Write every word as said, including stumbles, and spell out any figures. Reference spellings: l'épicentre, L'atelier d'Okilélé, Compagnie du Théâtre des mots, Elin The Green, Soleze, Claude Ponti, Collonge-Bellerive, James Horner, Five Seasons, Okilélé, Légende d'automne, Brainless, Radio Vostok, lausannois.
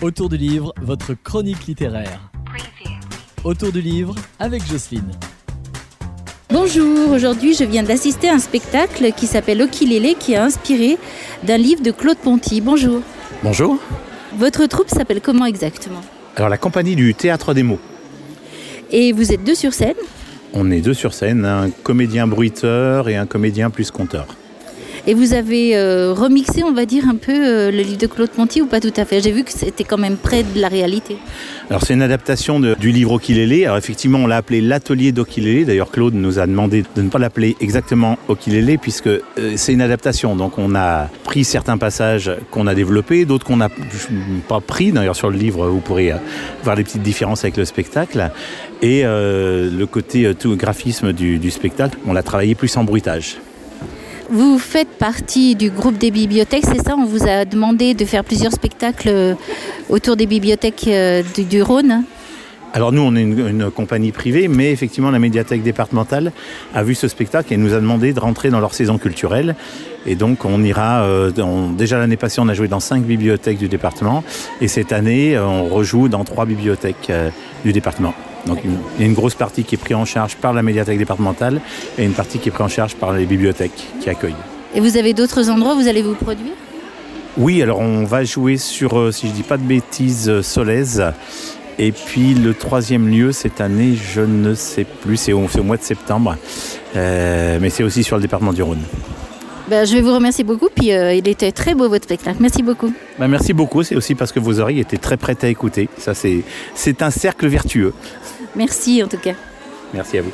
Autour du livre, votre chronique littéraire. Autour du livre, avec Jocelyne. Bonjour, aujourd'hui je viens d'assister à un spectacle qui s'appelle Okilélé, qui est inspiré d'un livre de Claude Ponti. Bonjour. Bonjour. Votre troupe s'appelle comment exactement? Alors la Compagnie du Théâtre des mots. Et vous êtes deux sur scène? On est deux sur scène, un comédien bruiteur et un comédien plus conteur. Et vous avez euh, remixé, on va dire, un peu euh, le livre de Claude Ponti, ou pas tout à fait? J'ai vu que c'était quand même près de la réalité. Alors c'est une adaptation de, du livre Okilélé. Alors effectivement, on l'a appelé L'atelier d'Okilélé. D'ailleurs, Claude nous a demandé de ne pas l'appeler exactement Okilélé, puisque euh, c'est une adaptation. Donc on a pris certains passages qu'on a développés, d'autres qu'on n'a pas pris. D'ailleurs, sur le livre, vous pourrez euh, voir des petites différences avec le spectacle. Et euh, le côté euh, tout graphisme du, du spectacle, on l'a travaillé plus en bruitage. Vous faites partie du groupe des bibliothèques, c'est ça? On vous a demandé de faire plusieurs spectacles autour des bibliothèques du, du Rhône. Alors nous, on est une, une compagnie privée, mais effectivement, la médiathèque départementale a vu ce spectacle et nous a demandé de rentrer dans leur saison culturelle. Et donc, on ira... Euh, on, déjà l'année passée, on a joué dans cinq bibliothèques du département. Et cette année, on rejoue dans trois bibliothèques euh, du département. Donc, il y a une grosse partie qui est prise en charge par la médiathèque départementale et une partie qui est prise en charge par les bibliothèques qui accueillent. Et vous avez d'autres endroits où vous allez vous produire ? Oui, alors on va jouer sur, euh, si je ne dis pas de bêtises, Soleze. Et puis le troisième lieu cette année, je ne sais plus, c'est au, c'est au mois de septembre, euh, mais c'est aussi sur le département du Rhône. Ben, je vais vous remercier beaucoup, puis euh, il était très beau votre spectacle, merci beaucoup. Ben, merci beaucoup, c'est aussi parce que vos oreilles étaient très prêtes à écouter, ça c'est, c'est un cercle vertueux. Merci en tout cas. Merci à vous.